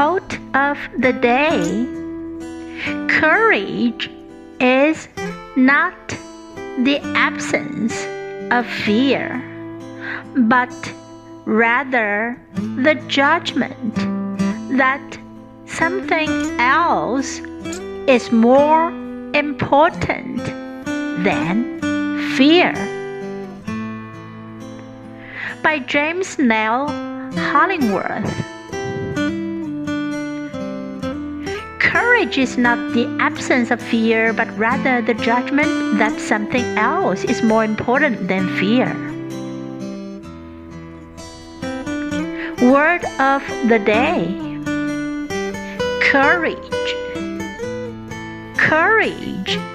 Quote of the day: Courage is not the absence of fear, but rather the judgment that something else is more important than fear. By James Neal Hollingworth. Courage is not the absence of fear, but rather the judgment that something else is more important than fear. Word of the day: courage. Courage